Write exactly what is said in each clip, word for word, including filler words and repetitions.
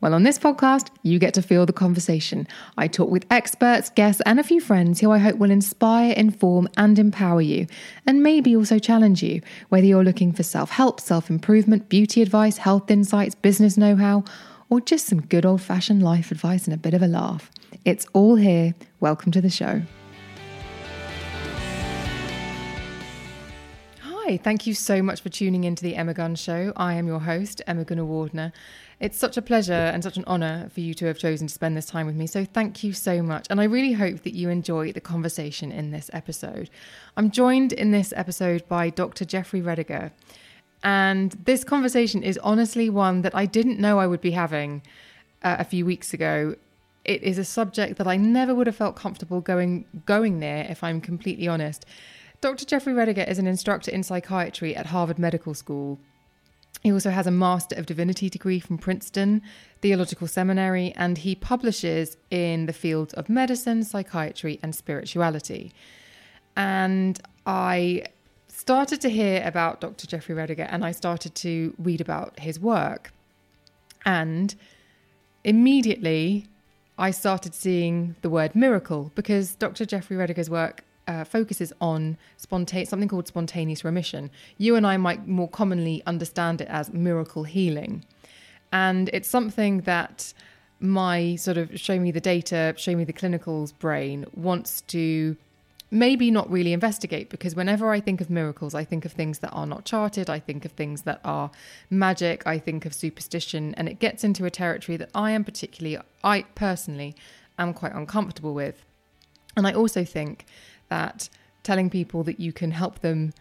Well, on this podcast, you get to feel the conversation. I talk with experts, guests, and a few friends who I hope will inspire, inform, and empower you, and maybe also challenge you, whether you're looking for self-help, self-improvement, beauty advice, health insights, business know-how, or just some good old-fashioned life advice and a bit of a laugh. It's all here. Welcome to the show. Hi, thank you so much for tuning into The Emma Gunn Show. I am your host, Emma Gunn Wardner. It's such a pleasure and such an honour for you to have chosen to spend this time with me, so thank you so much. And I really hope that you enjoy the conversation in this episode. I'm joined in this episode by Doctor Jeffrey Rediger, and this conversation is honestly one that I didn't know I would be having uh, a few weeks ago. It is a subject that I never would have felt comfortable going going near, if I'm completely honest. Doctor Jeffrey Rediger is an instructor in psychiatry at Harvard Medical School. He also has a Master of Divinity degree from Princeton Theological Seminary, and he publishes in the fields of medicine, psychiatry, and spirituality. And I started to hear about Doctor Jeffrey Rediger, and I started to read about his work. And immediately I started seeing the word miracle, because Doctor Jeffrey Rediger's work Uh, focuses on spontaneous, something called spontaneous remission. You and I might more commonly understand it as miracle healing. And it's something that my sort of show me the data, show me the clinicals brain wants to maybe not really investigate, because whenever I think of miracles, I think of things that are not charted. I think of things that are magic. I think of superstition, and it gets into a territory that I am particularly, I personally am quite uncomfortable with. And I also think that telling people that you can help them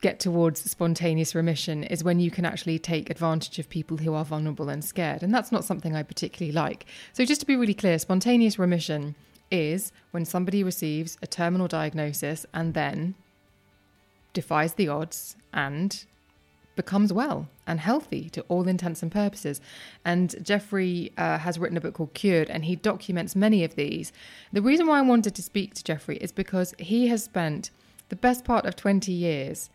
get towards spontaneous remission is when you can actually take advantage of people who are vulnerable and scared. And that's not something I particularly like. So just to be really clear, spontaneous remission is when somebody receives a terminal diagnosis and then defies the odds and becomes well and healthy to all intents and purposes. And Jeffrey uh, has written a book called Cured, and he documents many of these. The reason why I wanted to speak to Jeffrey is because he has spent the best part of twenty years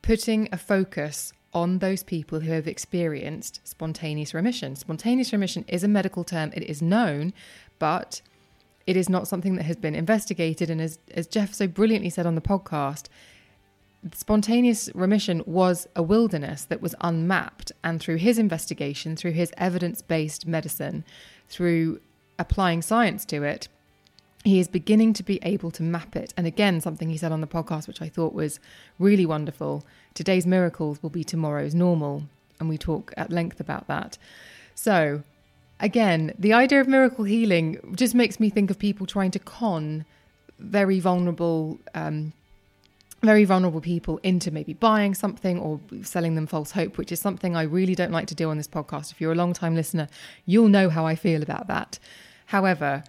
putting a focus on those people who have experienced spontaneous remission. Spontaneous remission is a medical term. It is known, but it is not something that has been investigated. And as, as Jeff so brilliantly said on the podcast, spontaneous remission was a wilderness that was unmapped, and through his investigation, through his evidence-based medicine, through applying science to it, he is beginning to be able to map it. And again, something he said on the podcast, which I thought was really wonderful, today's miracles will be tomorrow's normal, and we talk at length about that. So again, the idea of miracle healing just makes me think of people trying to con very vulnerable um very vulnerable people into maybe buying something or selling them false hope, which is something I really don't like to do on this podcast. If you're a long-time listener, you'll know how I feel about that. However,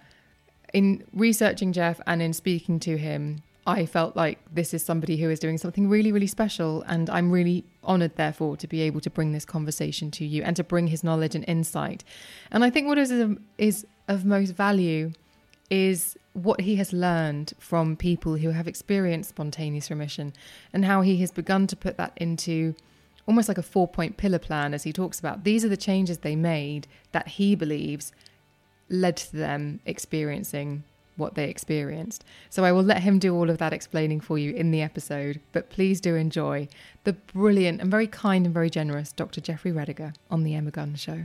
in researching Jeff and in speaking to him, I felt like this is somebody who is doing something really, really special, and I'm really honoured, therefore, to be able to bring this conversation to you and to bring his knowledge and insight. And I think what is is of most value is what he has learned from people who have experienced spontaneous remission, and how he has begun to put that into almost like a four-point pillar plan, as he talks about. These are the changes they made that he believes led to them experiencing what they experienced. So I will let him do all of that explaining for you in the episode, but please do enjoy the brilliant and very kind and very generous Doctor Jeffrey Rediger on The Emma Gunn Show.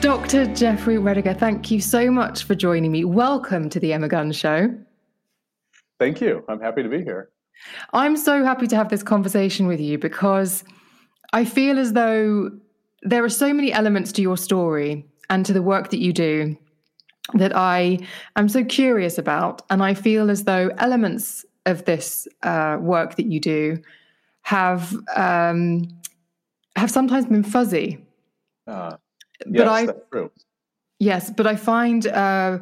Doctor Jeffrey Rediger, thank you so much for joining me. Welcome to The Emma Gunn Show. Thank you. I'm happy to be here. I'm so happy to have this conversation with you, because I feel as though there are so many elements to your story and to the work that you do that I am so curious about. And I feel as though elements of this uh, work that you do have um, have sometimes been fuzzy. Uh, yes, but I, that's true. Yes, but I find uh,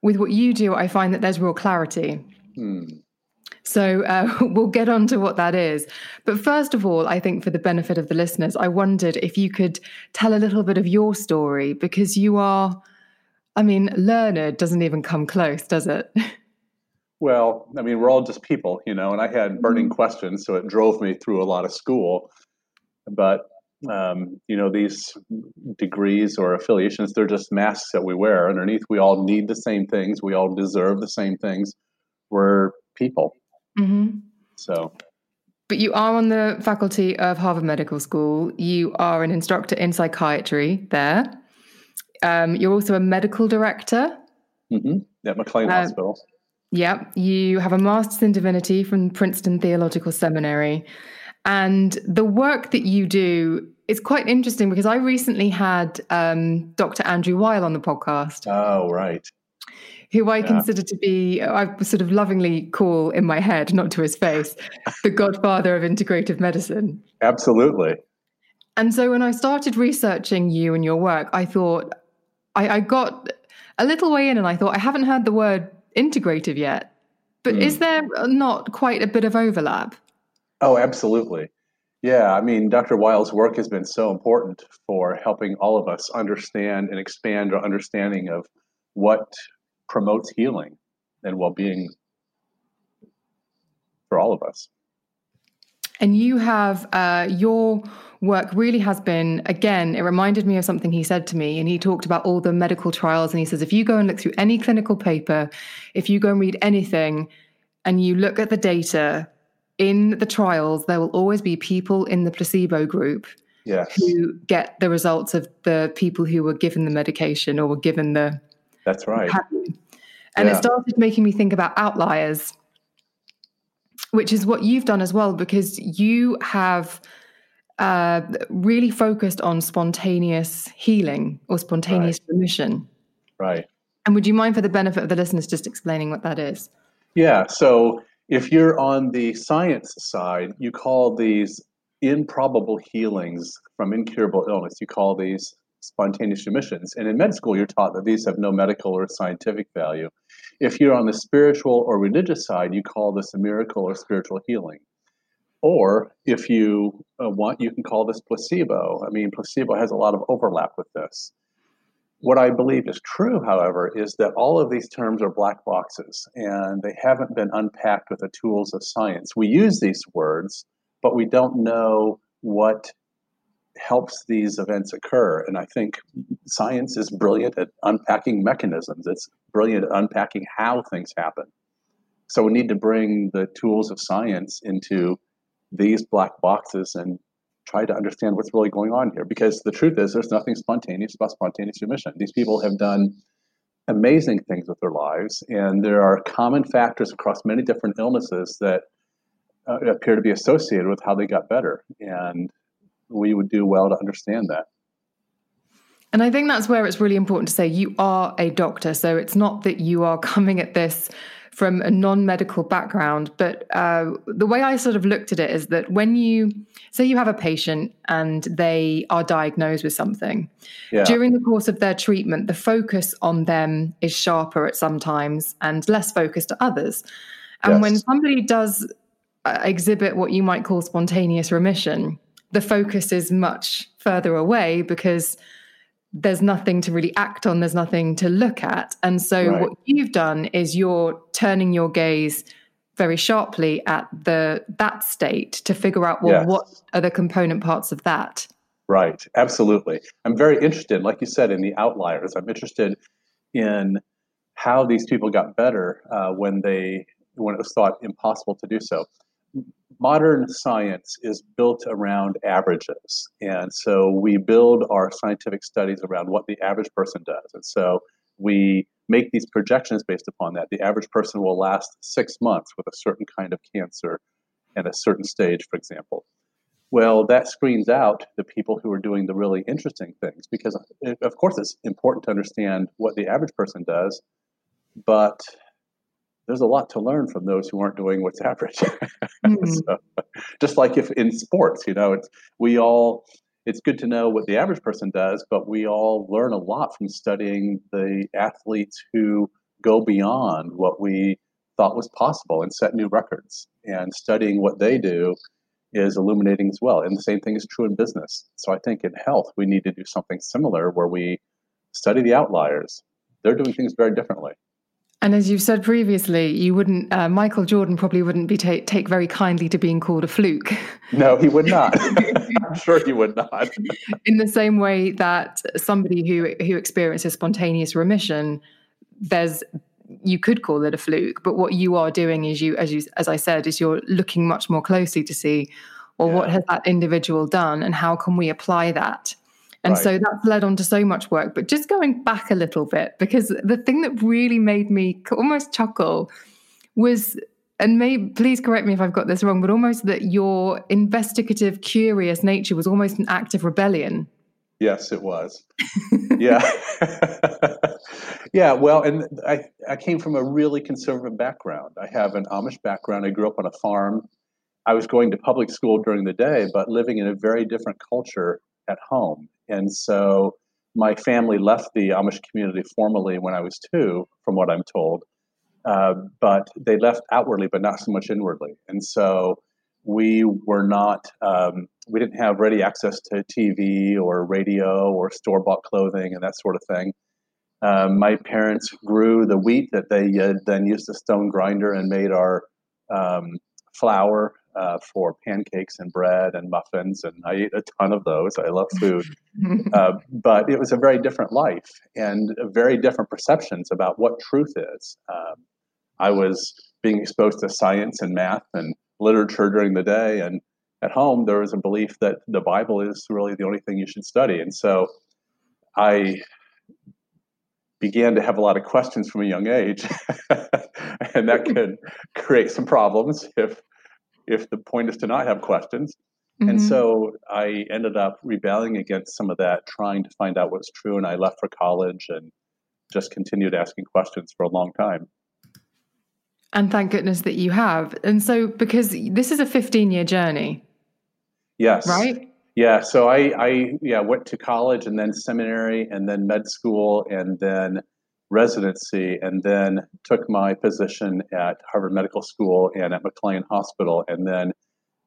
with what you do, I find that there's real clarity. Hmm. So uh, we'll get on to what that is. But first of all, I think for the benefit of the listeners, I wondered if you could tell a little bit of your story, because you are, I mean, learned doesn't even come close, does it? Well, I mean, we're all just people, you know, and I had burning questions, so it drove me through a lot of school. But, um, you know, these degrees or affiliations, they're just masks that we wear underneath. We all need the same things. We all deserve the same things. We're people. Mm-hmm. So, but you are on the faculty of Harvard Medical School. You are an instructor in psychiatry there. Um, you're also a medical director mm-hmm. at McLean uh, Hospital. Yeah, you have a master's in divinity from Princeton Theological Seminary, and the work that you do is quite interesting, because I recently had um, Doctor Andrew Weil on the podcast. Oh, right. Who I yeah. consider to be, I sort of lovingly call in my head, not to his face, the godfather of integrative medicine. Absolutely. And so when I started researching you and your work, I thought, I, I got a little way in and I thought, I haven't heard the word integrative yet, but mm. is there not quite a bit of overlap? Oh, absolutely. Yeah, I mean, Doctor Weil's work has been so important for helping all of us understand and expand our understanding of what promotes healing and well-being for all of us. And you have, uh, your work really has been, again, it reminded me of something he said to me, and he talked about all the medical trials, and he says, if you go and look through any clinical paper, if you go and read anything, and you look at the data in the trials, there will always be people in the placebo group yes. who get the results of the people who were given the medication or were given the That's right. And yeah. it started making me think about outliers, which is what you've done as well, because you have uh, really focused on spontaneous healing or spontaneous right. remission. Right. And would you mind, for the benefit of the listeners, just explaining what that is? Yeah. So if you're on the science side, you call these improbable healings from incurable illness, you call these spontaneous remissions. And in med school, you're taught that these have no medical or scientific value. If you're on the spiritual or religious side, you call this a miracle or spiritual healing. Or if you uh, want, you can call this placebo. I mean, placebo has a lot of overlap with this. What I believe is true, however, is that all of these terms are black boxes, and they haven't been unpacked with the tools of science. We use these words, but we don't know what helps these events occur. And I think science is brilliant at unpacking mechanisms. It's brilliant at unpacking how things happen. So we need to bring the tools of science into these black boxes and try to understand what's really going on here. Because the truth is, there's nothing spontaneous about spontaneous remission. These people have done amazing things with their lives, and there are common factors across many different illnesses that uh, appear to be associated with how they got better. And we would do well to understand that. And I think that's where it's really important to say you are a doctor. So it's not that you are coming at this from a non-medical background, but uh, the way I sort of looked at it is that when you, say you have a patient and they are diagnosed with something, yeah. during the course of their treatment, the focus on them is sharper at some times and less focused at others. And yes. when somebody does uh, exhibit what you might call spontaneous remission, the focus is much further away because there's nothing to really act on. There's nothing to look at. And so right. what you've done is you're turning your gaze very sharply at the that state to figure out, well, yes. what are the component parts of that? Right. Absolutely. I'm very interested, like you said, in the outliers. I'm interested in how these people got better uh, when they when it was thought impossible to do so. Modern science is built around averages. And so we build our scientific studies around what the average person does. And so we make these projections based upon that. The average person will last six months with a certain kind of cancer and a certain stage, for example. Well, that screens out the people who are doing the really interesting things, because of course it's important to understand what the average person does, but there's a lot to learn from those who aren't doing what's average. Mm-hmm. So, just like if in sports, you know, it's, we all, it's good to know what the average person does, but we all learn a lot from studying the athletes who go beyond what we thought was possible and set new records. And studying what they do is illuminating as well. And the same thing is true in business. So I think in health, we need to do something similar where we study the outliers. They're doing things very differently. And as you've said previously, you wouldn't, uh, Michael Jordan probably wouldn't be ta- take very kindly to being called a fluke. No, he would not. I'm sure he would not. In the same way that somebody who who experiences spontaneous remission, there's, you could call it a fluke, but what you are doing is you, as you, as I said, is you're looking much more closely to see, well, yeah. what has that individual done and how can we apply that? And right. so that's led on to so much work. But just going back a little bit, because the thing that really made me almost chuckle was, and maybe, please correct me if I've got this wrong, but almost that your investigative, curious nature was almost an act of rebellion. Yes, it was. Yeah. Yeah, well, and I, I came from a really conservative background. I have an Amish background. I grew up on a farm. I was going to public school during the day, but living in a very different culture at home. And so my family left the Amish community formally when I was two, from what I'm told, uh, but they left outwardly, but not so much inwardly. And so we were not, um, we didn't have ready access to T V or radio or store-bought clothing and that sort of thing. Uh, my parents grew the wheat that they uh, then used a stone grinder and made our um, flour Uh, for pancakes and bread and muffins, and I ate a ton of those. I love food. Uh, but it was a very different life and very different perceptions about what truth is. Um, I was being exposed to science and math and literature during the day, and at home there was a belief that the Bible is really the only thing you should study. And so I began to have a lot of questions from a young age, and that could create some problems if if the point is to not have questions. Mm-hmm. And so I ended up rebelling against some of that, trying to find out what's true. And I left for college and just continued asking questions for a long time. And thank goodness that you have. And so, because this is a fifteen-year journey. Yes. Right? Yeah. So I, I yeah, went to college and then seminary and then med school and then residency, and then took my position at Harvard Medical School and at McLean Hospital. And then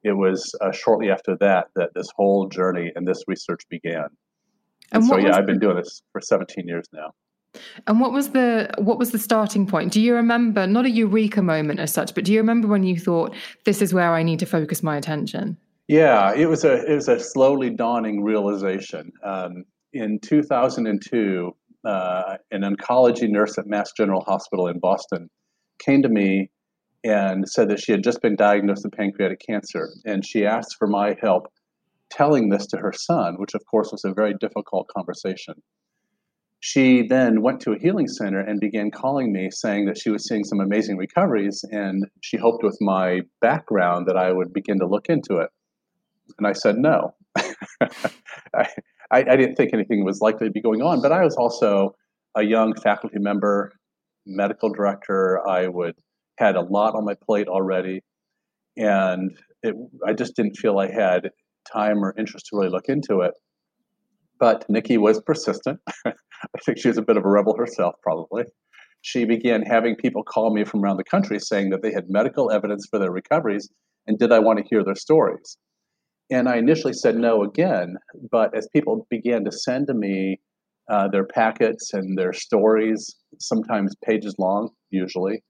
it was uh, shortly after that that this whole journey and this research began. And, and so, yeah, I've the, been doing this for seventeen years now. And what was the what was the starting point? Do you remember, not a eureka moment as such, but do you remember when you thought, this is where I need to focus my attention? Yeah, it was a it was a slowly dawning realization. Um, in two thousand two, Uh, an oncology nurse at Mass General Hospital in Boston came to me and said that she had just been diagnosed with pancreatic cancer. And she asked for my help telling this to her son, which of course was a very difficult conversation. She then went to a healing center and began calling me saying that she was seeing some amazing recoveries. And she hoped with my background that I would begin to look into it. And I said, no. I, I, I didn't think anything was likely to be going on, but I was also a young faculty member, medical director. I would had a lot on my plate already, and it, I just didn't feel I had time or interest to really look into it. But Nikki was persistent. I think she was a bit of a rebel herself, probably. She began having people call me from around the country saying that they had medical evidence for their recoveries, and did I want to hear their stories? And I initially said no again, but as people began to send to me uh, their packets and their stories, sometimes pages long, usually,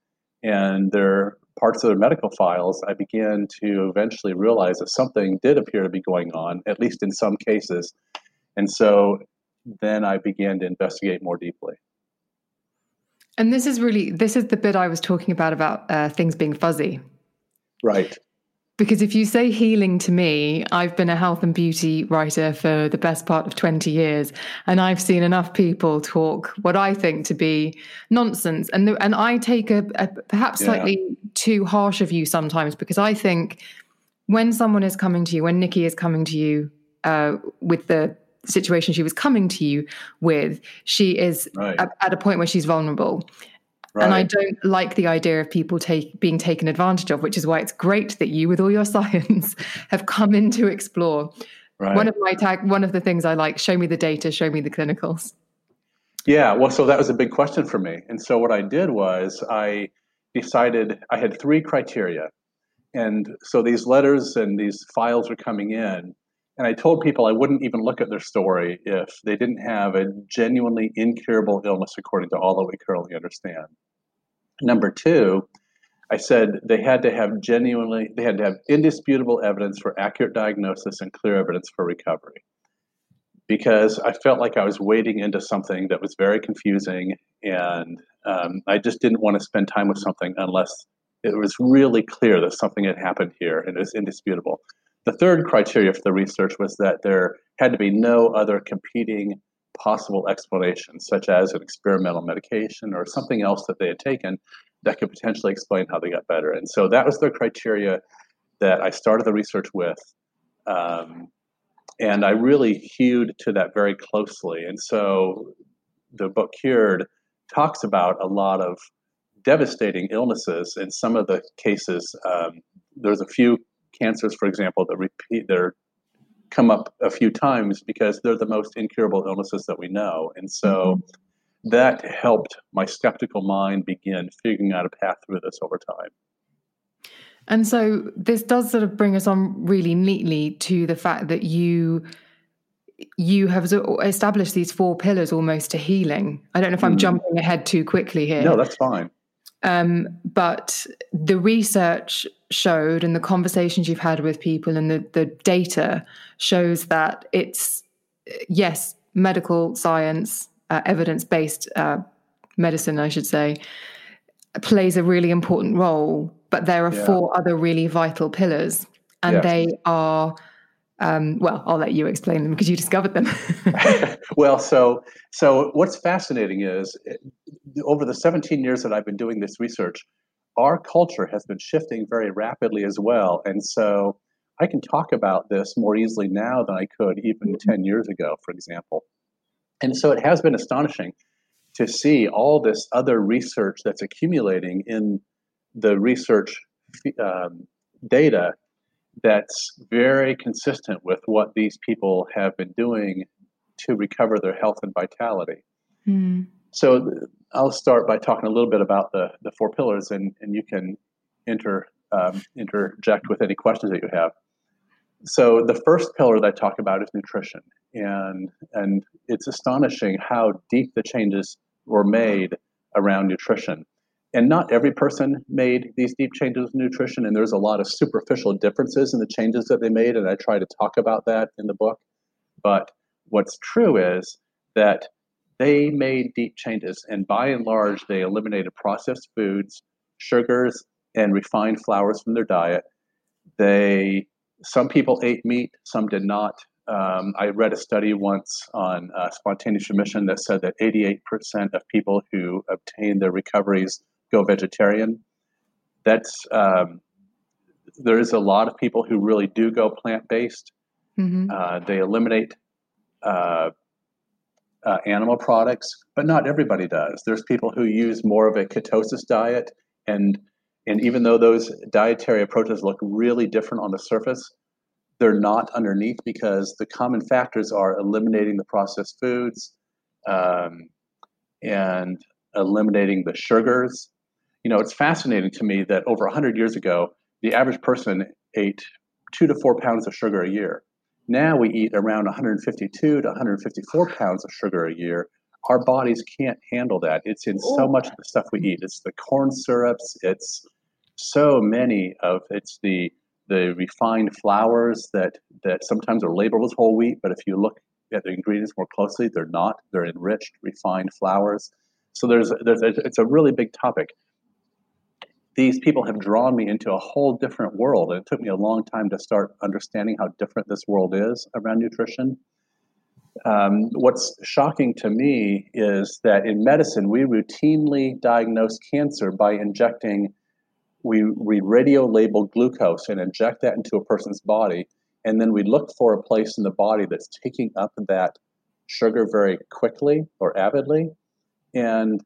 and their parts of their medical files, I began to eventually realize that something did appear to be going on, at least in some cases. And so then I began to investigate more deeply. And this is really, this is the bit I was talking about, about uh, things being fuzzy. Right. Because if you say healing to me, I've been a health and beauty writer for the best part of twenty years, and I've seen enough people talk what I think to be nonsense. And the, and I take a, a perhaps slightly yeah. too harsh a view sometimes, because I think when someone is coming to you, when Nikki is coming to you uh, with the situation she was coming to you with, she is right. a, at a point where she's vulnerable. Right. And I don't like the idea of people take, being taken advantage of, which is why it's great that you, with all your science, have come in to explore. Right. One of my tag, one of the things I like, show me the data, show me the clinicals. Yeah, well, so that was a big question for me. And so what I did was I decided I had three criteria. And so these letters and these files were coming in. And I told people I wouldn't even look at their story if they didn't have a genuinely incurable illness, according to all that we currently understand. Number two, I said they had to have genuinely, they had to have indisputable evidence for accurate diagnosis and clear evidence for recovery, because I felt like I was wading into something that was very confusing, and um, I just didn't want to spend time with something unless it was really clear that something had happened here and it was indisputable. The third criteria for the research was that there had to be no other competing possible explanations, such as an experimental medication or something else that they had taken that could potentially explain how they got better. And so that was the criteria that I started the research with. Um, and I really hewed to that very closely. And so the book Cured talks about a lot of devastating illnesses. In some of the cases, um, there's a few cancers, for example, that repeat, that come up a few times because they're the most incurable illnesses that we know. And so that helped my skeptical mind begin figuring out a path through this over time. And so this does sort of bring us on really neatly to the fact that you you have established these four pillars almost to healing. I don't know if I'm mm. jumping ahead too quickly here. No, that's fine. Um, but the research showed, and the conversations you've had with people, and the, the data shows that it's, yes, medical science, uh, evidence-based uh, medicine, I should say, plays a really important role. But there are yeah. four other really vital pillars, and yeah. they are, um, well, I'll let you explain them because you discovered them. Well, so so what's fascinating is over the seventeen years that I've been doing this research, our culture has been shifting very rapidly as well. And so I can talk about this more easily now than I could even ten years ago, for example. And so it has been astonishing to see all this other research that's accumulating in the research um, data that's very consistent with what these people have been doing to recover their health and vitality. Mm. So th- I'll start by talking a little bit about the, the four pillars, and, and you can inter um, interject with any questions that you have. So the first pillar that I talk about is nutrition, and and it's astonishing how deep the changes were made around nutrition. And not every person made these deep changes in nutrition, and there's a lot of superficial differences in the changes that they made, and I try to talk about that in the book. But what's true is that they made deep changes, and by and large, they eliminated processed foods, sugars, and refined flours from their diet. They, some people ate meat, some did not. Um, I read a study once on uh, spontaneous remission that said that eighty-eight percent of people who obtain their recoveries go vegetarian. That's um, there is a lot of people who really do go plant-based. Mm-hmm. Uh, they eliminate Uh, Uh, animal products, but not everybody does. There's people who use more of a ketosis diet, and And even though those dietary approaches look really different on the surface, they're not underneath, because the common factors are eliminating the processed foods um, and eliminating the sugars. You know, it's fascinating to me that over one hundred years ago, the average person ate two to four pounds of sugar a year. Now we eat around one hundred fifty-two to one hundred fifty-four pounds of sugar a year. Our bodies can't handle that. It's in so much of the stuff we eat. It's the corn syrups. It's so many of it's the the refined flours that that sometimes are labeled as whole wheat, but if you look at the ingredients more closely, they're not. They're enriched, refined flours. So there's there's it's a really big topic. These people have drawn me into a whole different world, and it took me a long time to start understanding how different this world is around nutrition. Um, what's shocking to me is that in medicine, we routinely diagnose cancer by injecting, we, we radio-label glucose and inject that into a person's body, and then we look for a place in the body that's taking up that sugar very quickly or avidly, and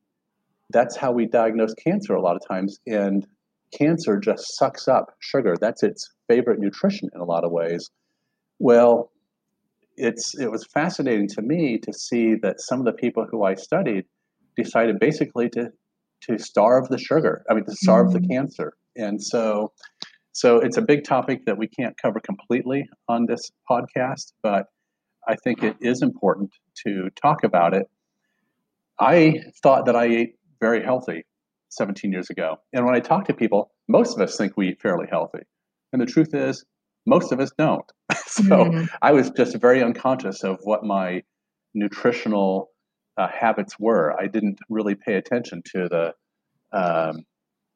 that's how we diagnose cancer a lot of times, and cancer just sucks up sugar. That's its favorite nutrition in a lot of ways. Well, It's it was fascinating to me to see that some of the people who I studied decided basically to to starve the sugar, I mean, to starve mm-hmm. the cancer. And so so it's a big topic that we can't cover completely on this podcast, but I think it is important to talk about it. I thought that I ate very healthy seventeen years ago. And when I talk to people, most of us think we eat fairly healthy. And the truth is, most of us don't. So mm-hmm. I was just very unconscious of what my nutritional uh, habits were. I didn't really pay attention to the um,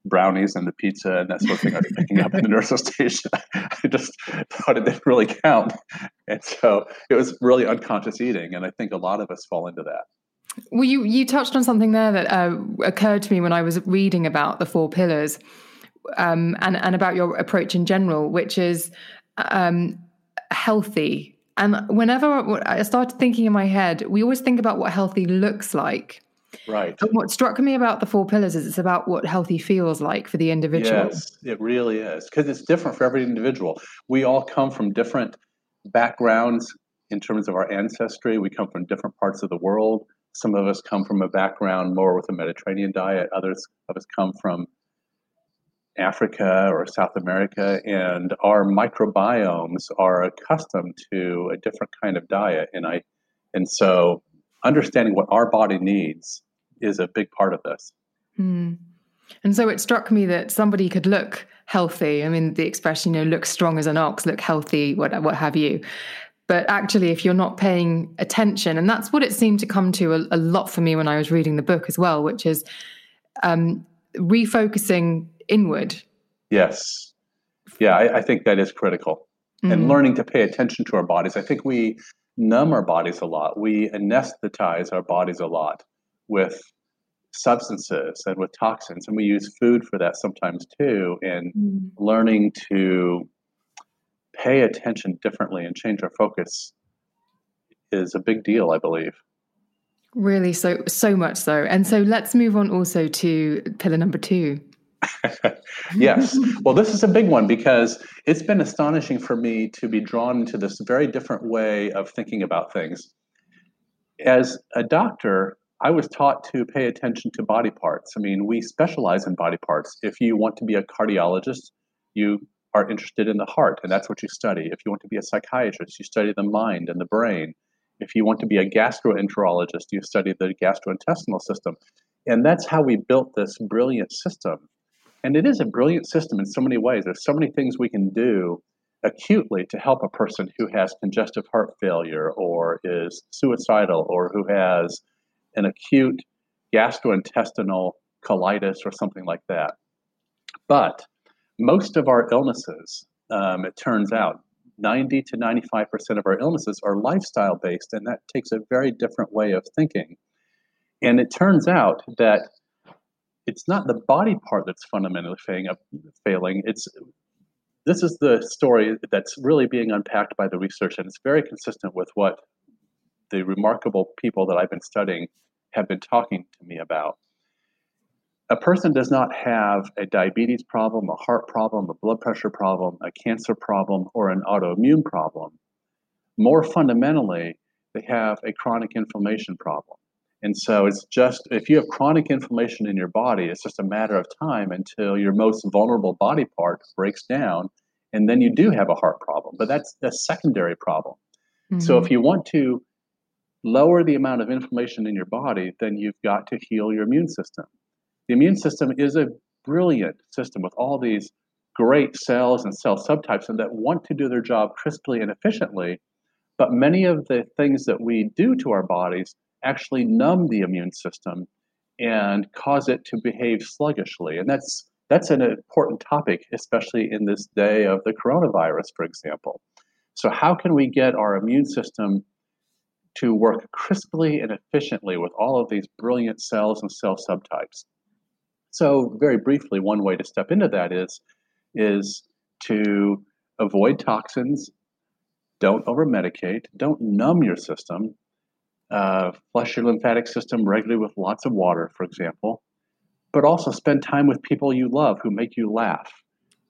brownies and the pizza and that sort of thing I was picking up in the nurse's station. I just thought it didn't really count. And so it was really unconscious eating. And I think a lot of us fall into that. Well, you, you touched on something there that uh, occurred to me when I was reading about the four pillars um, and, and about your approach in general, which is um, healthy. And whenever I started thinking in my head, we always think about what healthy looks like. Right. And what struck me about the four pillars is it's about what healthy feels like for the individual. Yes, it really is, because it's different for every individual. We all come from different backgrounds in terms of our ancestry. We come from different parts of the world. Some of us come from a background more with a Mediterranean diet. Others of us come from Africa or South America, and our microbiomes are accustomed to a different kind of diet. And I, and so understanding what our body needs is a big part of this. Mm. And so it struck me that somebody could look healthy. I mean, the expression, you know, look strong as an ox, look healthy, what what have you. But actually, if you're not paying attention, and that's what it seemed to come to a, a lot for me when I was reading the book as well, which is um, refocusing inward. Yes. Yeah, I, I think that is critical. Mm-hmm. And learning to pay attention to our bodies. I think we numb our bodies a lot. We anesthetize our bodies a lot with substances and with toxins. And we use food for that sometimes too. And mm-hmm. learning to pay attention differently and change our focus is a big deal, I believe. Really, so so much so. And so let's move on also to pillar number two. Yes. Well, this is a big one, because it's been astonishing for me to be drawn into this very different way of thinking about things. As a doctor, I was taught to pay attention to body parts. I mean, we specialize in body parts. If you want to be a cardiologist, you are interested in the heart, and that's what you study. If you want to be a psychiatrist, you study the mind and the brain. If you want to be a gastroenterologist, you study the gastrointestinal system. And that's how we built this brilliant system. And it is a brilliant system in so many ways. There's so many things we can do acutely to help a person who has congestive heart failure or is suicidal or who has an acute gastrointestinal colitis or something like that. But most of our illnesses, um, it turns out, ninety to ninety-five percent of our illnesses are lifestyle-based, and that takes a very different way of thinking. And it turns out that it's not the body part that's fundamentally failing. It's this is the story that's really being unpacked by the research, and it's very consistent with what the remarkable people that I've been studying have been talking to me about. a person does not have a diabetes problem, a heart problem, a blood pressure problem, a cancer problem, or an autoimmune problem. More fundamentally, they have a chronic inflammation problem. And so it's just, if you have chronic inflammation in your body, it's just a matter of time until your most vulnerable body part breaks down, and then you do have a heart problem. But that's a secondary problem. Mm-hmm. So if you want to lower the amount of inflammation in your body, then you've got to heal your immune system. The immune system is a brilliant system with all these great cells and cell subtypes and that want to do their job crisply and efficiently. But many of the things that we do to our bodies actually numb the immune system and cause it to behave sluggishly. And that's that's an important topic, especially in this day of the coronavirus, for example. So how can we get our immune system to work crisply and efficiently with all of these brilliant cells and cell subtypes? So very briefly, one way to step into that is, is to avoid toxins, don't over-medicate, don't numb your system, uh, flush your lymphatic system regularly with lots of water, for example, but also spend time with people you love who make you laugh.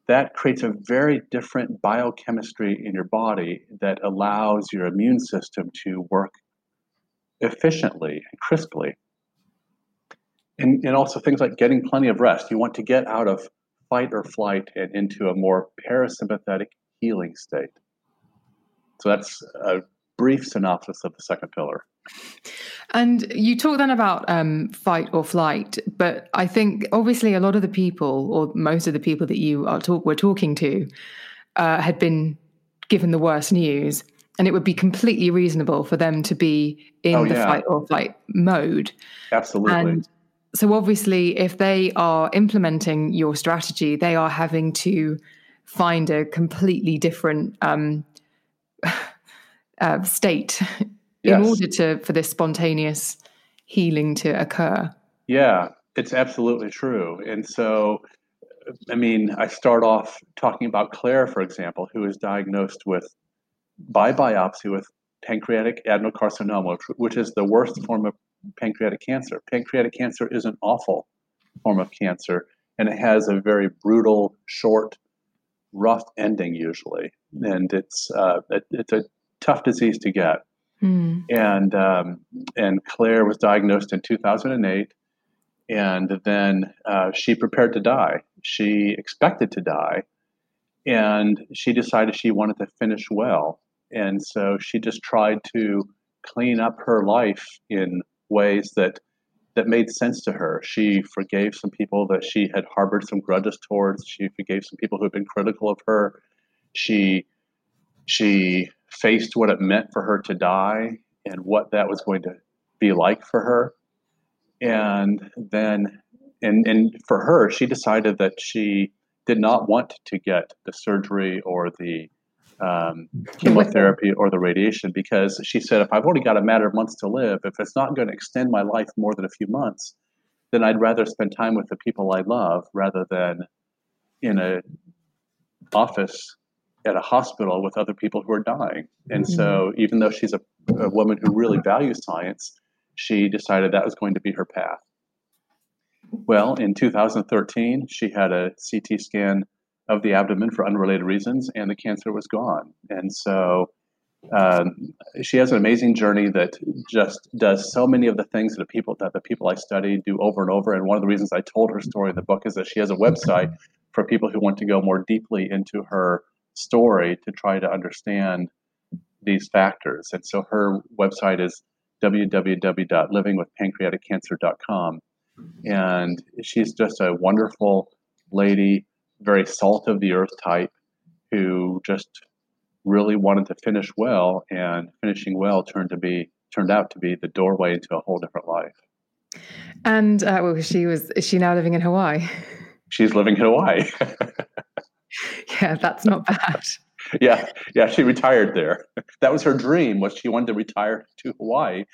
That creates a very different biochemistry in your body that allows your immune system to work efficiently and crisply. And, and also things like getting plenty of rest. You want to get out of fight or flight and into a more parasympathetic healing state. So that's a brief synopsis of the second pillar. And you talk then about um, fight or flight, but I think obviously a lot of the people, or most of the people that you are talk were talking to, uh, had been given the worst news, and it would be completely reasonable for them to be in oh, the yeah. fight or flight mode. Absolutely. And so obviously, if they are implementing your strategy, they are having to find a completely different um, uh, state. Yes. In order to for this spontaneous healing to occur. Yeah, it's absolutely true. And so, I mean, I start off talking about Claire, for example, who is diagnosed with, by biopsy, with pancreatic adenocarcinoma, which is the worst form of pancreatic cancer. Pancreatic cancer is an awful form of cancer, and it has a very brutal, short, rough ending usually. And it's uh, it, it's a tough disease to get. Mm. And um, and Claire was diagnosed in two thousand eight, and then uh, she prepared to die. She expected to die, and she decided she wanted to finish well. And so she just tried to clean up her life in ways that that made sense to her. She forgave some people that she had harbored some grudges towards. She forgave some people who had been critical of her. She she. faced what it meant for her to die and what that was going to be like for her. And then, and, and for her, she decided that she did not want to get the surgery or the um, chemotherapy or the radiation, because she said, if I've only got a matter of months to live, if it's not going to extend my life more than a few months, then I'd rather spend time with the people I love rather than in an office at a hospital with other people who are dying. And mm-hmm. so even though she's a, a woman who really values science, she decided that was going to be her path. Well, in two thousand thirteen, she had a C T scan of the abdomen for unrelated reasons, and the cancer was gone. And so um, she has an amazing journey that just does so many of the things that the people that the people I study do over and over. And one of the reasons I told her story in the book is that she has a website for people who want to go more deeply into her story to try to understand these factors. And so her website is w w w dot living with pancreatic cancer dot com. And she's just a wonderful lady, very salt of the earth type, who just really wanted to finish well, and finishing well turned to be turned out to be the doorway into a whole different life. And uh, well, she was is she now living in Hawaii? She's living in Hawaii. Yeah, that's not bad. yeah, yeah, she retired there. That was her dream, was she wanted to retire to Hawaii,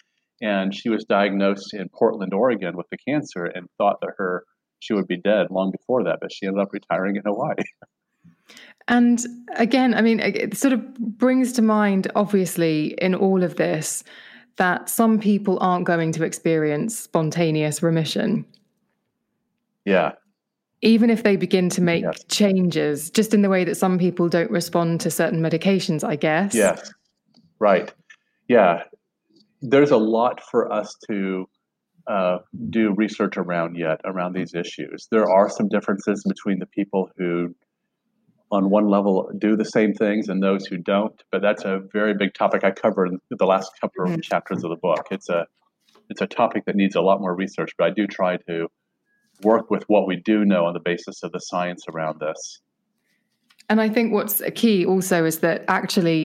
and she was diagnosed in Portland, Oregon with the cancer, and thought that her she would be dead long before that, but she ended up retiring in Hawaii. And again, I mean, it sort of brings to mind, obviously, in all of this, that some people aren't going to experience spontaneous remission. Yeah. Even if they begin to make yes. changes, just in the way that some people don't respond to certain medications, I guess. Yes. Right. Yeah. There's a lot for us to uh, do research around yet, around these issues. There are some differences between the people who, on one level, do the same things and those who don't, but that's a very big topic I covered in the last couple of mm-hmm. chapters of the book. It's a, it's a topic that needs a lot more research, but I do try to work with what we do know on the basis of the science around this. And I think what's key also is that actually...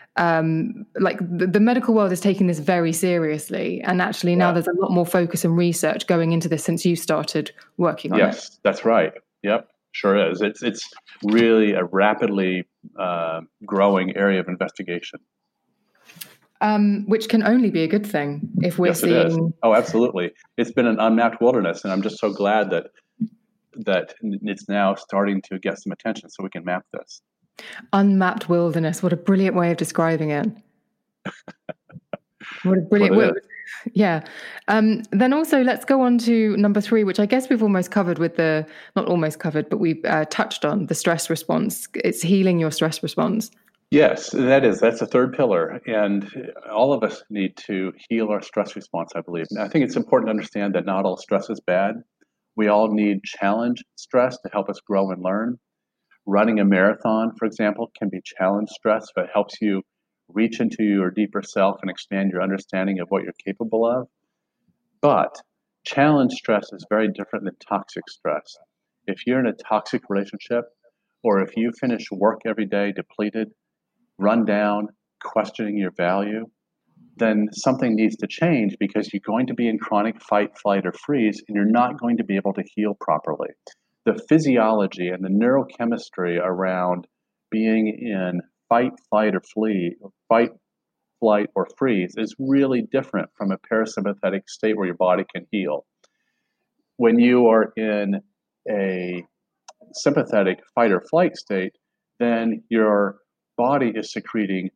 Um, like the, the medical world is taking this very seriously, and actually now yeah. there's a lot more focus and research going into this since you started working on yes, it. Yes, that's right. Yep, sure is. It's it's really a rapidly uh, growing area of investigation, um, which can only be a good thing if we're yes, seeing. It is. Oh, absolutely! It's been an unmapped wilderness, and I'm just so glad that that it's now starting to get some attention, so we can map this. Unmapped wilderness. What a brilliant way of describing it. What a brilliant word. Yeah. Um, then also let's go on to number three, which I guess we've almost covered with the, not almost covered, but we've uh, touched on the stress response. It's healing your stress response. Yes, that is. That's the third pillar. And all of us need to heal our stress response, I believe. And I think it's important to understand that not all stress is bad. We all need challenge stress to help us grow and learn. Running a marathon, for example, can be challenge stress, but helps you reach into your deeper self and expand your understanding of what you're capable of. But challenge stress is very different than toxic stress. If you're in a toxic relationship, or if you finish work every day depleted, run down, questioning your value, then something needs to change, because you're going to be in chronic fight, flight, or freeze, and you're not going to be able to heal properly. The physiology and the neurochemistry around being in fight, flight, or flee, fight, flight, or freeze is really different from a parasympathetic state where your body can heal. When you are in a sympathetic fight or flight state, then your body is secreting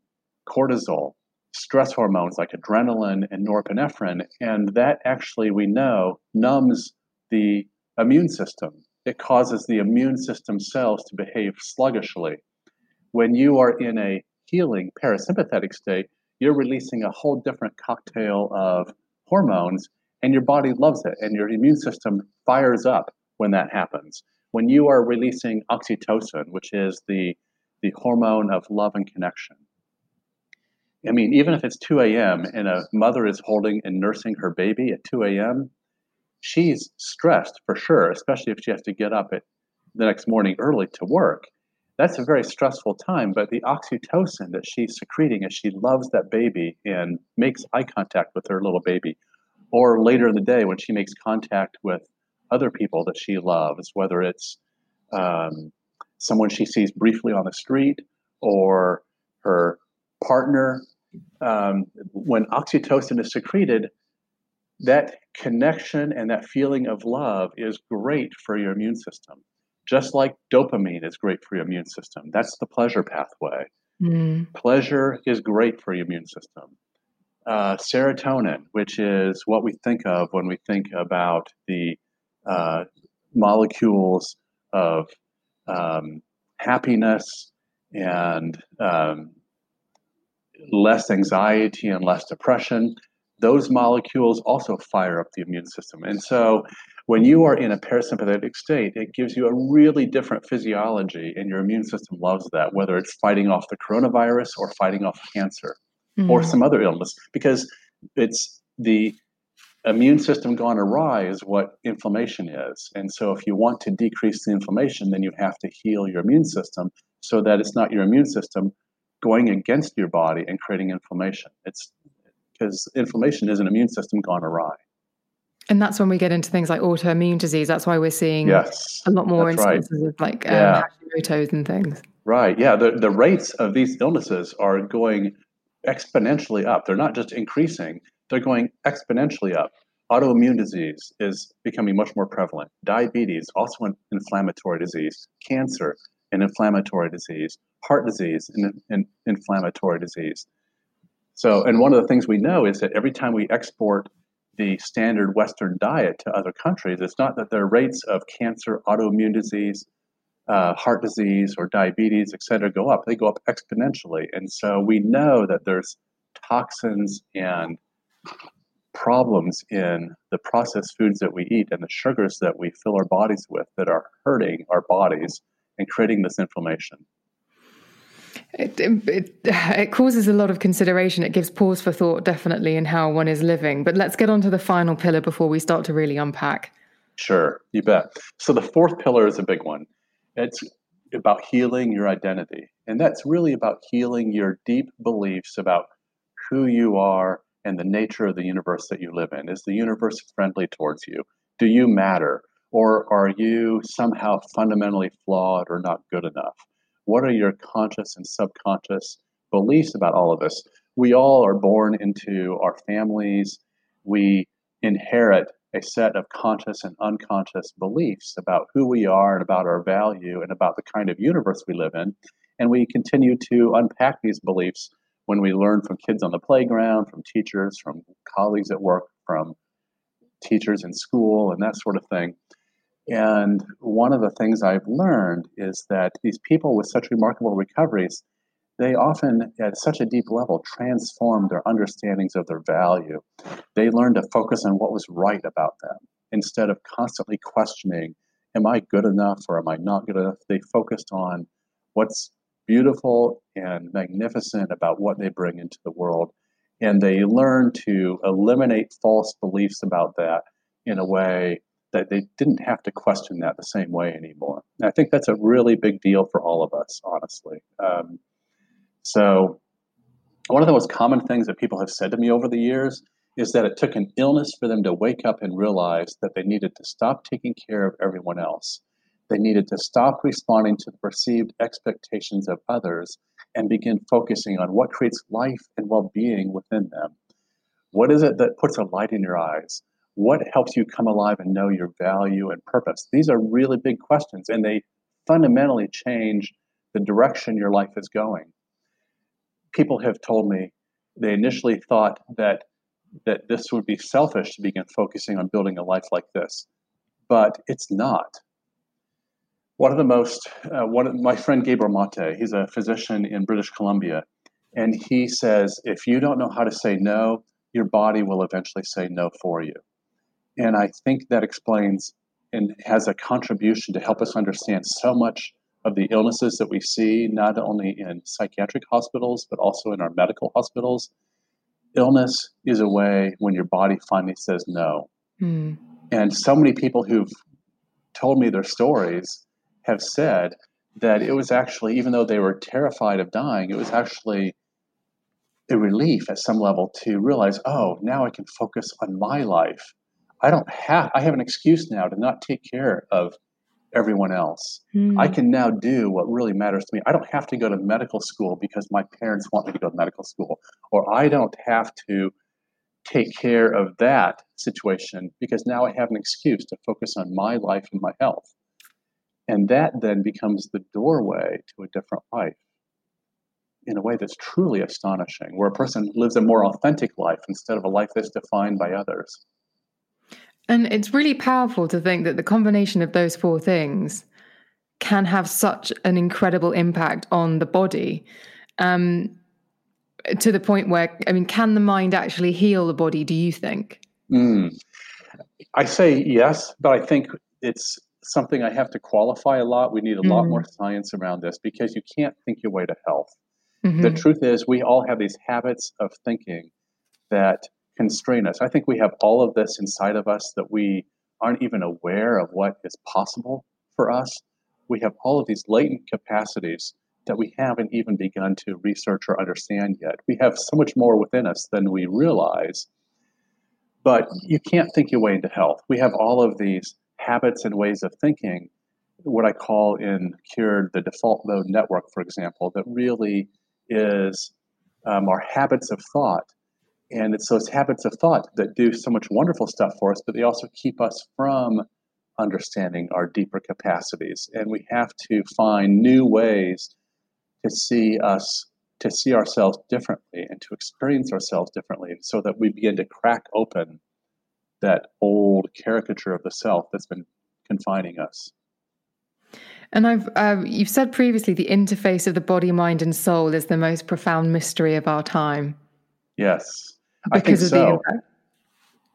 cortisol, stress hormones like adrenaline and norepinephrine, and that actually, we know, numbs the immune system. It causes the immune system cells to behave sluggishly. When you are in a healing parasympathetic state, you're releasing a whole different cocktail of hormones, and your body loves it, and your immune system fires up when that happens. When you are releasing oxytocin, which is the, the hormone of love and connection. I mean, even if it's two a.m. and a mother is holding and nursing her baby at two a.m., she's stressed for sure, especially if she has to get up at the next morning early to work. That's a very stressful time, but the oxytocin that she's secreting as she loves that baby and makes eye contact with her little baby, or later in the day when she makes contact with other people that she loves, whether it's um, someone she sees briefly on the street or her partner, um, when oxytocin is secreted, that connection and that feeling of love is great for your immune system. Just like dopamine is great for your immune system. That's the pleasure pathway. Mm. Pleasure is great for your immune system. Uh, serotonin, which is what we think of when we think about the uh, molecules of um, happiness and um, less anxiety and less depression. Those molecules also fire up the immune system. And so when you are in a parasympathetic state, it gives you a really different physiology, and your immune system loves that, whether it's fighting off the coronavirus or fighting off cancer. mm. or some other illness, because it's the immune system gone awry is what inflammation is. And so if you want to decrease the inflammation, then you have to heal your immune system so that it's not your immune system going against your body and creating inflammation. It's because inflammation is an immune system gone awry. And that's when we get into things like autoimmune disease. That's why we're seeing yes, a lot more instances right. of like um, yeah. Hashimoto's and things. Right. Yeah. The the rates of these illnesses are going exponentially up. They're not just increasing. They're going exponentially up. Autoimmune disease is becoming much more prevalent. Diabetes, also an inflammatory disease. Cancer, an inflammatory disease. Heart disease, an, an inflammatory disease. So, and one of the things we know is that every time we export the standard Western diet to other countries, it's not that their rates of cancer, autoimmune disease, uh, heart disease, or diabetes, et cetera, go up. They go up exponentially. And so we know that there's toxins and problems in the processed foods that we eat and the sugars that we fill our bodies with that are hurting our bodies and creating this inflammation. It, it it causes a lot of consideration. It gives pause for thought, definitely, in how one is living. But let's get on to the final pillar before we start to really unpack. Sure, you bet. So the fourth pillar is a big one. It's about healing your identity. And that's really about healing your deep beliefs about who you are and the nature of the universe that you live in. Is the universe friendly towards you? Do you matter? Or are you somehow fundamentally flawed or not good enough? What are your conscious and subconscious beliefs about all of this? We all are born into our families. We inherit a set of conscious and unconscious beliefs about who we are and about our value and about the kind of universe we live in. And we continue to unpack these beliefs when we learn from kids on the playground, from teachers, from colleagues at work, from teachers in school, and that sort of thing. And one of the things I've learned is that these people with such remarkable recoveries, they often, at such a deep level, transform their understandings of their value. They learn to focus on what was right about them instead of constantly questioning, am I good enough or am I not good enough? They focused on what's beautiful and magnificent about what they bring into the world. And they learn to eliminate false beliefs about that in a way that they didn't have to question that the same way anymore. And I think that's a really big deal for all of us, honestly. Um, so one of the most common things that people have said to me over the years is that it took an illness for them to wake up and realize that they needed to stop taking care of everyone else. They needed to stop responding to the perceived expectations of others and begin focusing on what creates life and well-being within them. What is it that puts a light in your eyes? What helps you come alive and know your value and purpose? These are really big questions, and they fundamentally change the direction your life is going. People have told me they initially thought that that this would be selfish to begin focusing on building a life like this, but it's not. One of the most, uh, one of, my friend Gabriel Maté, he's a physician in British Columbia, and he says, if you don't know how to say no, your body will eventually say no for you. And I think that explains and has a contribution to help us understand so much of the illnesses that we see, not only in psychiatric hospitals, but also in our medical hospitals. Illness is a way when your body finally says no. Mm. And so many people who've told me their stories have said that it was actually, even though they were terrified of dying, it was actually a relief at some level to realize, oh, now I can focus on my life. I don't have, I have an excuse now to not take care of everyone else. Mm. I can now do what really matters to me. I don't have to go to medical school because my parents want me to go to medical school, or I don't have to take care of that situation because now I have an excuse to focus on my life and my health. And that then becomes the doorway to a different life in a way that's truly astonishing, where a person lives a more authentic life instead of a life that's defined by others. And it's really powerful to think that the combination of those four things can have such an incredible impact on the body, um, to the point where, I mean, can the mind actually heal the body, do you think? Mm. I say yes, but I think it's something I have to qualify a lot. We need a mm. lot more science around this because you can't think your way to health. Mm-hmm. The truth is, we all have these habits of thinking that constrain us. I think we have all of this inside of us that we aren't even aware of what is possible for us. We have all of these latent capacities that we haven't even begun to research or understand yet. We have so much more within us than we realize, but you can't think your way into health. We have all of these habits and ways of thinking, what I call in Cured the default mode network, for example, that really is um, our habits of thought. And it's those habits of thought that do so much wonderful stuff for us, but they also keep us from understanding our deeper capacities. And we have to find new ways to see us, to see ourselves differently and to experience ourselves differently so that we begin to crack open that old caricature of the self that's been confining us. And I've uh, you've said previously the interface of the body, mind, and soul is the most profound mystery of our time. Yes, because I think of so. The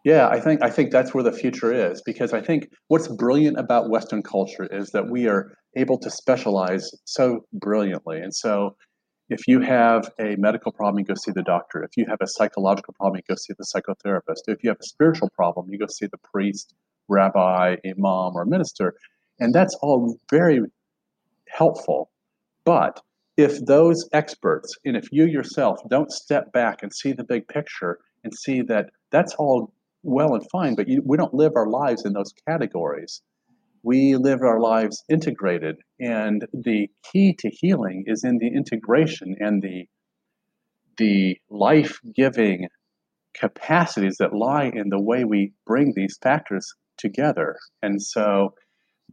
yeah, I think I think that's where the future is, because I think what's brilliant about Western culture is that we are able to specialize so brilliantly. And so if you have a medical problem, you go see the doctor. If you have a psychological problem, you go see the psychotherapist. If you have a spiritual problem, you go see the priest, rabbi, imam, or minister. And that's all very helpful. But if those experts, and if you yourself don't step back and see the big picture and see that that's all well and fine, but you, we don't live our lives in those categories. We live our lives integrated. And the key to healing is in the integration and the, the life-giving capacities that lie in the way we bring these factors together. And so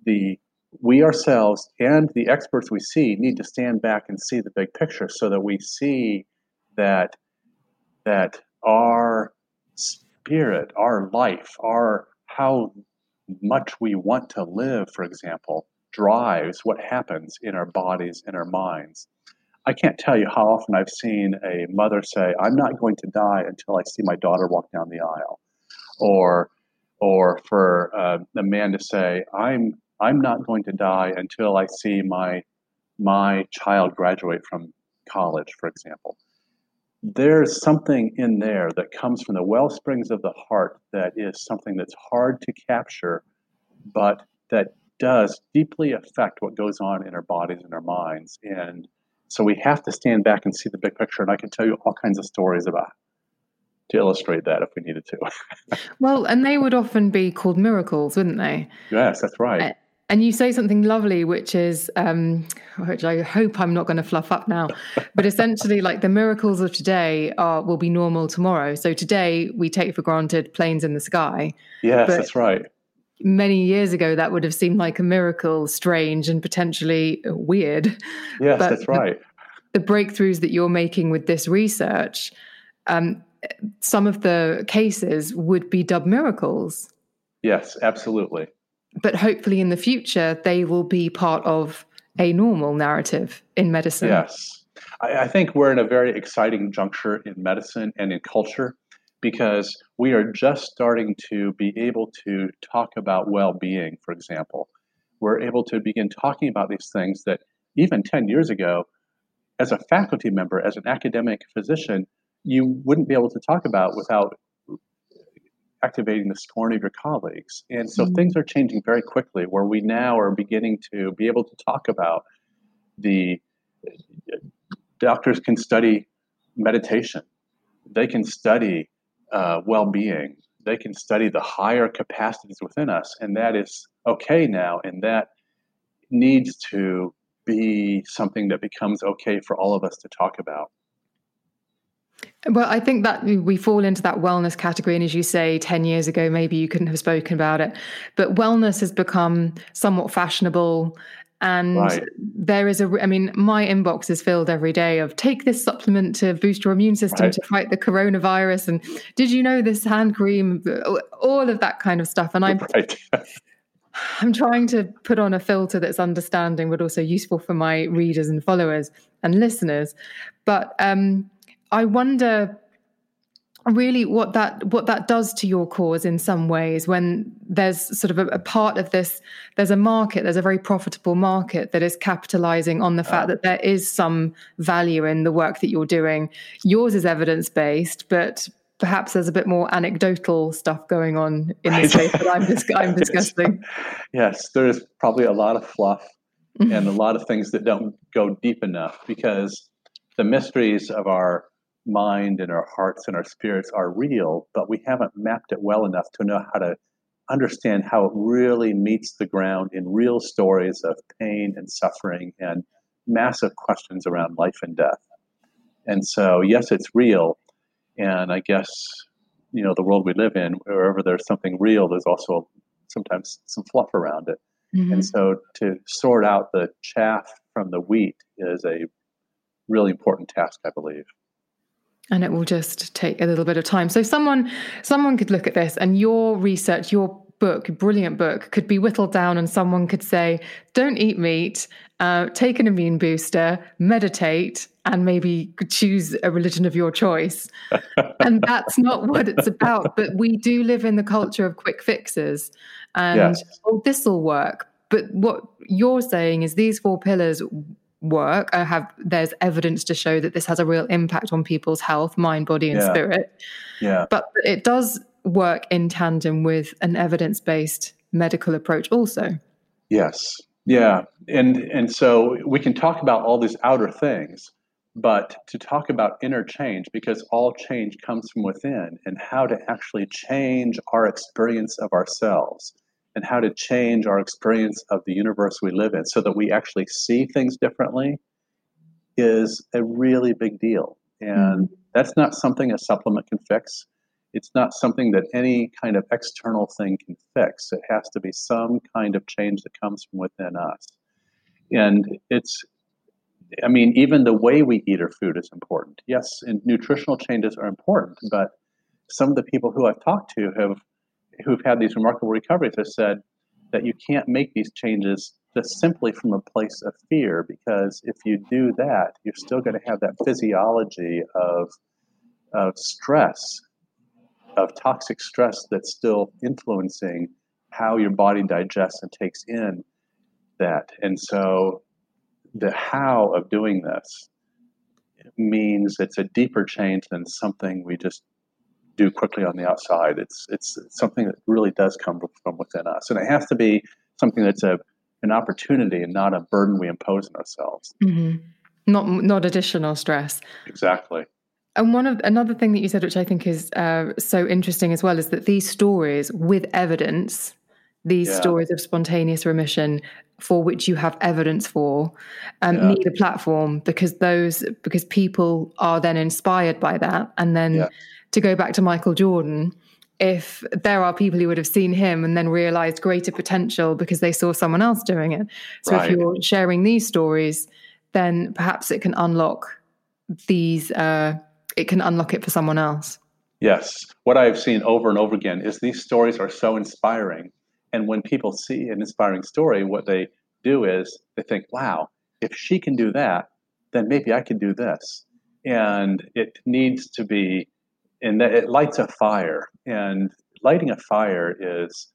the we ourselves and the experts we see need to stand back and see the big picture so that we see that that our spirit, our life, our how much we want to live, for example, drives what happens in our bodies and our minds. I can't tell you how often I've seen a mother say, "I'm not going to die until I see my daughter walk down the aisle," or or for uh, a man to say, "I'm I'm not going to die until I see my my child graduate from college," for example. There's something in there that comes from the well springs of the heart that is something that's hard to capture, but that does deeply affect what goes on in our bodies and our minds. And so we have to stand back and see the big picture. And I can tell you all kinds of stories about to illustrate that if we needed to. Well, and they would often be called miracles, wouldn't they? Yes, that's right. Uh, And you say something lovely, which is, um, which I hope I'm not going to fluff up now, but essentially like the miracles of today are will be normal tomorrow. So today we take for granted planes in the sky. Yes, that's right. Many years ago, that would have seemed like a miracle, strange and potentially weird. Yes, but that's right. The, the breakthroughs that you're making with this research, um, some of the cases would be dubbed miracles. Yes, absolutely. But hopefully in the future, they will be part of a normal narrative in medicine. Yes. I, I think we're in a very exciting juncture in medicine and in culture because we are just starting to be able to talk about well-being, for example. We're able to begin talking about these things that even ten years ago, as a faculty member, as an academic physician, you wouldn't be able to talk about without activating the scorn of your colleagues. And so mm-hmm. things are changing very quickly where we now are beginning to be able to talk about the doctors can study meditation. They can study uh, well-being. They can study the higher capacities within us. And that is okay now. And that needs to be something that becomes okay for all of us to talk about. Well, I think that we fall into that wellness category. And as you say, ten years ago, maybe you couldn't have spoken about it. But wellness has become somewhat fashionable. And right. there is a, I mean, my inbox is filled every day of take this supplement to boost your immune system right. to fight the coronavirus. And did you know this hand cream, all of that kind of stuff. And I'm, right. I'm trying to put on a filter that's understanding, but also useful for my readers and followers and listeners. But, um, I wonder really what that what that does to your cause in some ways, when there's sort of a, a part of this, there's a market, there's a very profitable market that is capitalizing on the fact that there is some value in the work that you're doing. Yours is evidence-based, but perhaps there's a bit more anecdotal stuff going on in the space that I'm, dis- I'm discussing. Yes, there is probably a lot of fluff and a lot of things that don't go deep enough, because the mysteries of our mind and our hearts and our spirits are real, but we haven't mapped it well enough to know how to understand how it really meets the ground in real stories of pain and suffering and massive questions around life and death. And so, yes, it's real. And I guess, you know, the world we live in, wherever there's something real, there's also sometimes some fluff around it. Mm-hmm. And so to sort out the chaff from the wheat is a really important task, I believe. And it will just take a little bit of time. So someone someone could look at this, and your research, your book, brilliant book, could be whittled down, and someone could say, don't eat meat, uh, take an immune booster, meditate, and maybe choose a religion of your choice. And that's not what it's about. But we do live in the culture of quick fixes. And yes. Oh, this will work. But what you're saying is these four pillars work. I have there's evidence to show that this has a real impact on people's health, mind, body, and yeah. spirit. Yeah. But it does work in tandem with an evidence-based medical approach also. Yes. Yeah. And and so we can talk about all these outer things, but to talk about inner change, because all change comes from within, and how to actually change our experience of ourselves, and how to change our experience of the universe we live in so that we actually see things differently, is a really big deal. And mm-hmm. that's not something a supplement can fix. It's not something that any kind of external thing can fix. It has to be some kind of change that comes from within us. And it's, I mean, even the way we eat our food is important. Yes, and nutritional changes are important, but some of the people who I've talked to have who've had these remarkable recoveries have said that you can't make these changes just simply from a place of fear, because if you do that, you're still going to have that physiology of of stress, of toxic stress that's still influencing how your body digests and takes in that. And so the how of doing this means it's a deeper change than something we just do quickly on the outside. It's it's something that really does come from within us. And it has to be something that's a an opportunity and not a burden we impose on ourselves. Mm-hmm. Not not additional stress. Exactly. And one of another thing that you said, which I think is uh, so interesting as well, is that these stories with evidence, these yeah. stories of spontaneous remission for which you have evidence for, um, yeah. need a platform, because those because people are then inspired by that. And then yeah. to go back to Michael Jordan, if there are people who would have seen him and then realized greater potential because they saw someone else doing it. So right. if you're sharing these stories, then perhaps it can unlock these, uh, it can unlock it for someone else. Yes. What I've seen over and over again is these stories are so inspiring. And when people see an inspiring story, what they do is they think, wow, if she can do that, then maybe I can do this. And it needs to be, and it lights a fire. And lighting a fire is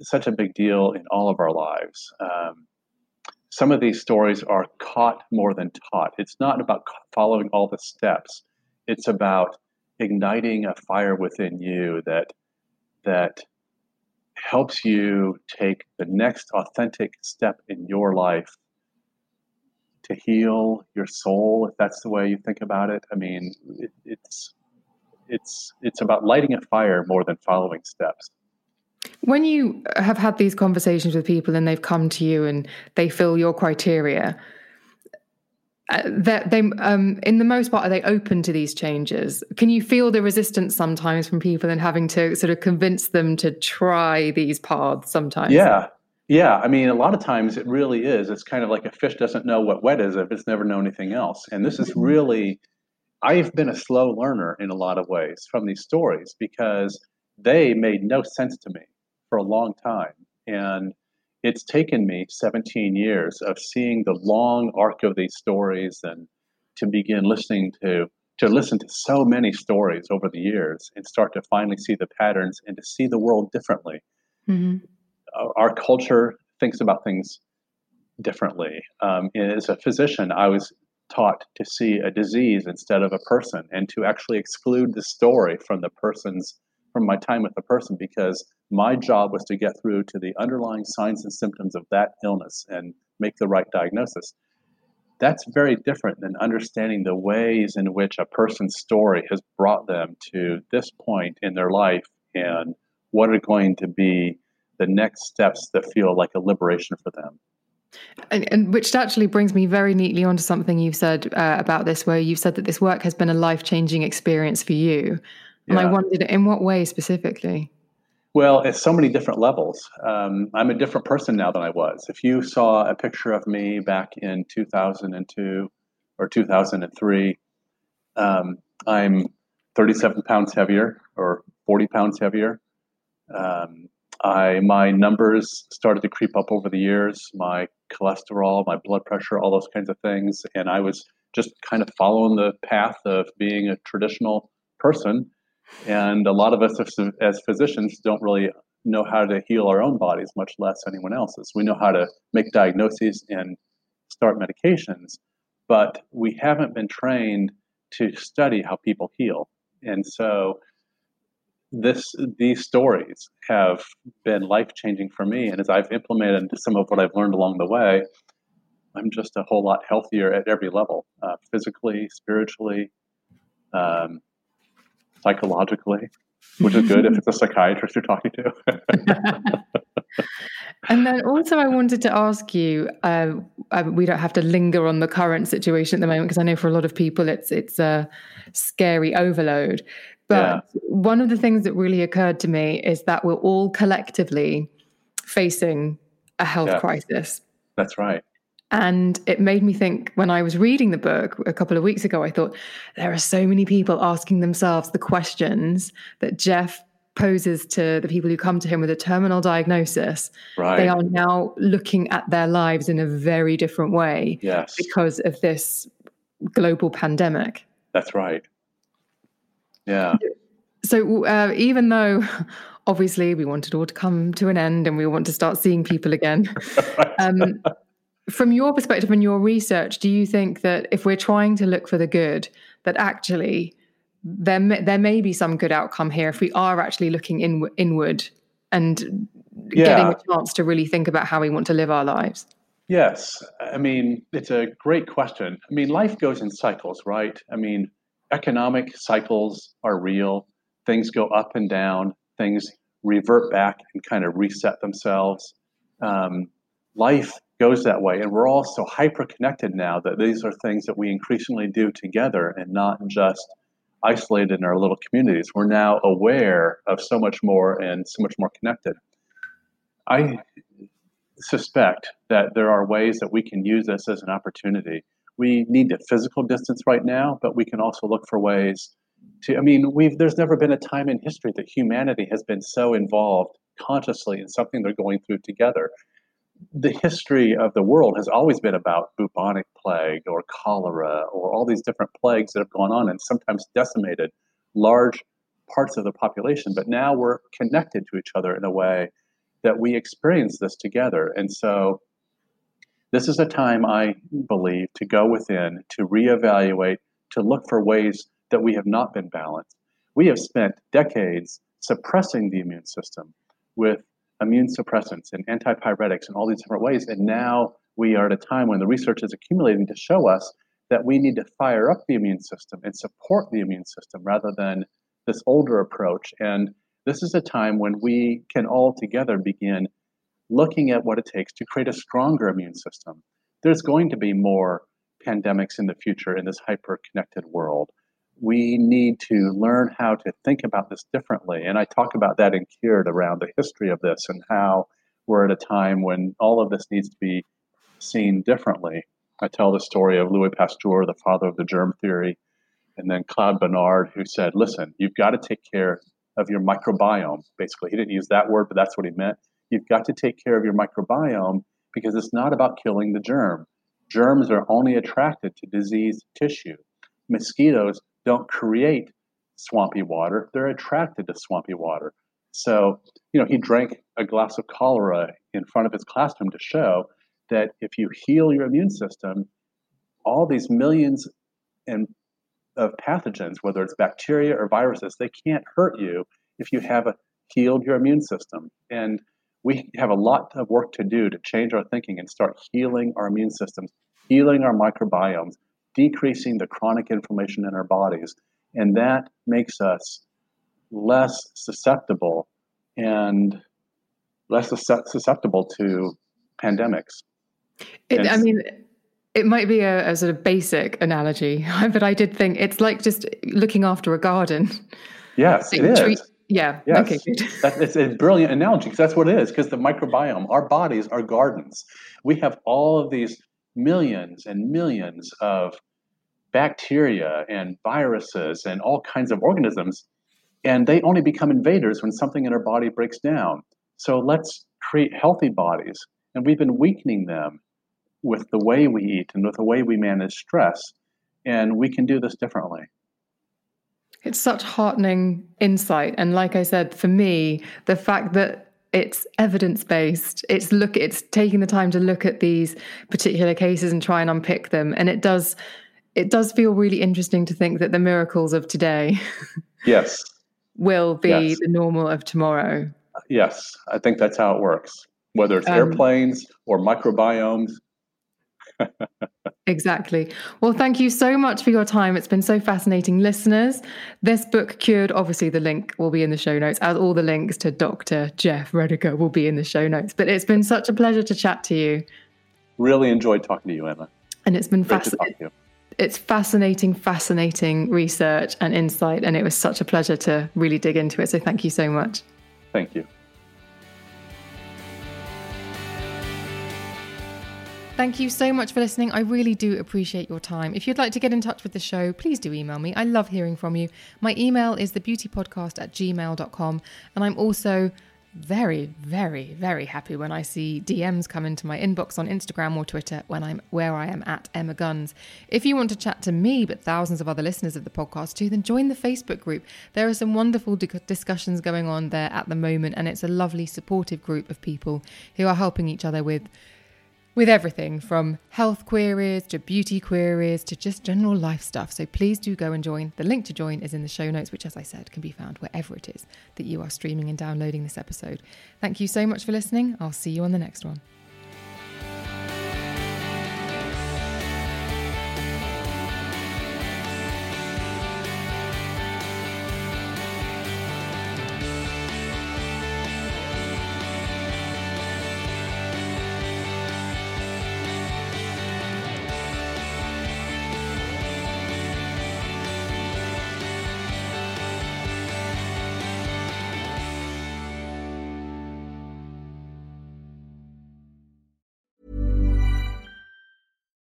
such a big deal in all of our lives. Um, some of these stories are caught more than taught. It's not about following all the steps. It's about igniting a fire within you that that helps you take the next authentic step in your life to heal your soul, if that's the way you think about it. I mean, it, it's... It's it's about lighting a fire more than following steps. When you have had these conversations with people and they've come to you and they fill your criteria, uh, that they um, in the most part, are they open to these changes? Can you feel the resistance sometimes from people and having to sort of convince them to try these paths sometimes? Yeah, yeah. I mean, a lot of times it really is. It's kind of like a fish doesn't know what wet is if it's never known anything else. And this is really... I've been a slow learner in a lot of ways from these stories, because they made no sense to me for a long time. And it's taken me seventeen years of seeing the long arc of these stories and to begin listening to to listen to so many stories over the years and start to finally see the patterns and to see the world differently. Mm-hmm. Our culture thinks about things differently. Um, and as a physician, I was taught to see a disease instead of a person and to actually exclude the story from the person's, from my time with the person, because my job was to get through to the underlying signs and symptoms of that illness and make the right diagnosis. That's very different than understanding the ways in which a person's story has brought them to this point in their life and what are going to be the next steps that feel like a liberation for them. And, and which actually brings me very neatly onto something you've said uh, about this, where you've said that this work has been a life-changing experience for you. And yeah. I wondered, in what way specifically? Well, at so many different levels. Um, I'm a different person now than I was. If you saw a picture of me back in two thousand two or two thousand three, um, I'm thirty-seven pounds heavier or forty pounds heavier. Um, I my numbers started to creep up over the years, my cholesterol, my blood pressure, all those kinds of things. And I was just kind of following the path of being a traditional person. And a lot of us as physicians don't really know how to heal our own bodies, much less anyone else's. We know how to make diagnoses and start medications, but we haven't been trained to study how people heal. And so this these stories have been life-changing for me. And as I've implemented some of what I've learned along the way, I'm just a whole lot healthier at every level, uh, physically, spiritually, um, psychologically, which is good if it's a psychiatrist you're talking to. And then also I wanted to ask you, uh, I, we don't have to linger on the current situation at the moment, because I know for a lot of people it's it's a scary overload. But yeah. One of the things that really occurred to me is that we're all collectively facing a health yeah. crisis. That's right. And it made me think, when I was reading the book a couple of weeks ago, I thought, there are so many people asking themselves the questions that Jeff poses to the people who come to him with a terminal diagnosis. Right. They are now looking at their lives in a very different way yes. because of this global pandemic. That's right. Yeah. So uh, even though... obviously, we want it all to come to an end and we want to start seeing people again. Um, from your perspective and your research, do you think that if we're trying to look for the good, that actually there may, there may be some good outcome here if we are actually looking in, inward and yeah. getting a chance to really think about how we want to live our lives? Yes. I mean, it's a great question. I mean, life goes in cycles, right? I mean, economic cycles are real. Things go up and down. Things revert back and kind of reset themselves. Um, life goes that way. And we're all so hyper-connected now that these are things that we increasingly do together and not just isolated in our little communities. We're now aware of so much more and so much more connected. I suspect that there are ways that we can use this as an opportunity. We need to physical distance right now, but we can also look for ways to, I mean, we've, there's never been a time in history that humanity has been so involved consciously in something they're going through together. The history of the world has always been about bubonic plague or cholera or all these different plagues that have gone on and sometimes decimated large parts of the population. But now we're connected to each other in a way that we experience this together. And so this is a time, I believe, to go within, to reevaluate, to look for ways that we have not been balanced. We have spent decades suppressing the immune system with immune suppressants and antipyretics and all these different ways. And now we are at a time when the research is accumulating to show us that we need to fire up the immune system and support the immune system rather than this older approach. And this is a time when we can all together begin looking at what it takes to create a stronger immune system. There's going to be more pandemics in the future in this hyper-connected world. We need to learn how to think about this differently. And I talk about that in Cured around the history of this and how we're at a time when all of this needs to be seen differently. I tell the story of Louis Pasteur, the father of the germ theory, and then Claude Bernard, who said, listen, you've got to take care of your microbiome. Basically, he didn't use that word, but that's what he meant. You've got to take care of your microbiome because it's not about killing the germ. Germs are only attracted to diseased tissue. Mosquitoes don't create swampy water. They're attracted to swampy water. So, you know, he drank a glass of cholera in front of his classroom to show that if you heal your immune system, all these millions and of pathogens, whether it's bacteria or viruses, they can't hurt you if you have a, healed your immune system. And we have a lot of work to do to change our thinking and start healing our immune systems, healing our microbiomes, decreasing the chronic inflammation in our bodies. And that makes us less susceptible and less susceptible to pandemics. It, I mean, it might be a, a sort of basic analogy, but I did think it's like just looking after a garden. Yes, it is. Treat, yeah. Yes. Okay, good. That, it's a brilliant analogy because that's what it is, because the microbiome, our bodies are gardens. We have all of these millions and millions of bacteria and viruses and all kinds of organisms, and they only become invaders when something in our body breaks down. So let's create healthy bodies, and we've been weakening them with the way we eat and with the way we manage stress. And we can do this differently. It's such heartening insight. And like I said, for me, the fact that it's evidence-based, it's look, it's taking the time to look at these particular cases and try and unpick them. And it does, it does feel really interesting to think that the miracles of today yes, will be yes. the normal of tomorrow. Yes, I think that's how it works. Whether it's um, airplanes or microbiomes, exactly. Well, thank you so much for your time. It's been so fascinating, listeners. This book, Cured, obviously the link will be in the show notes, as all the links to Doctor Jeff Rediger will be in the show notes. But it's been such a pleasure to chat to you. Really enjoyed talking to you, Emma. And it's been fascinating. It's fascinating, fascinating research and insight. And it was such a pleasure to really dig into it. So thank you so much. Thank you. Thank you so much for listening. I really do appreciate your time. If you'd like to get in touch with the show, please do email me. I love hearing from you. My email is the beauty podcast at gmail dot com. And I'm also very, very, very happy when I see D Ms come into my inbox on Instagram or Twitter when I'm where I am at Emma Guns. If you want to chat to me, but thousands of other listeners of the podcast too, then join the Facebook group. There are some wonderful di- discussions going on there at the moment, and it's a lovely supportive group of people who are helping each other with with everything from health queries to beauty queries to just general life stuff. So please do go and join. The link to join is in the show notes, which, as I said, can be found wherever it is that you are streaming and downloading this episode. Thank you so much for listening. I'll see you on the next one.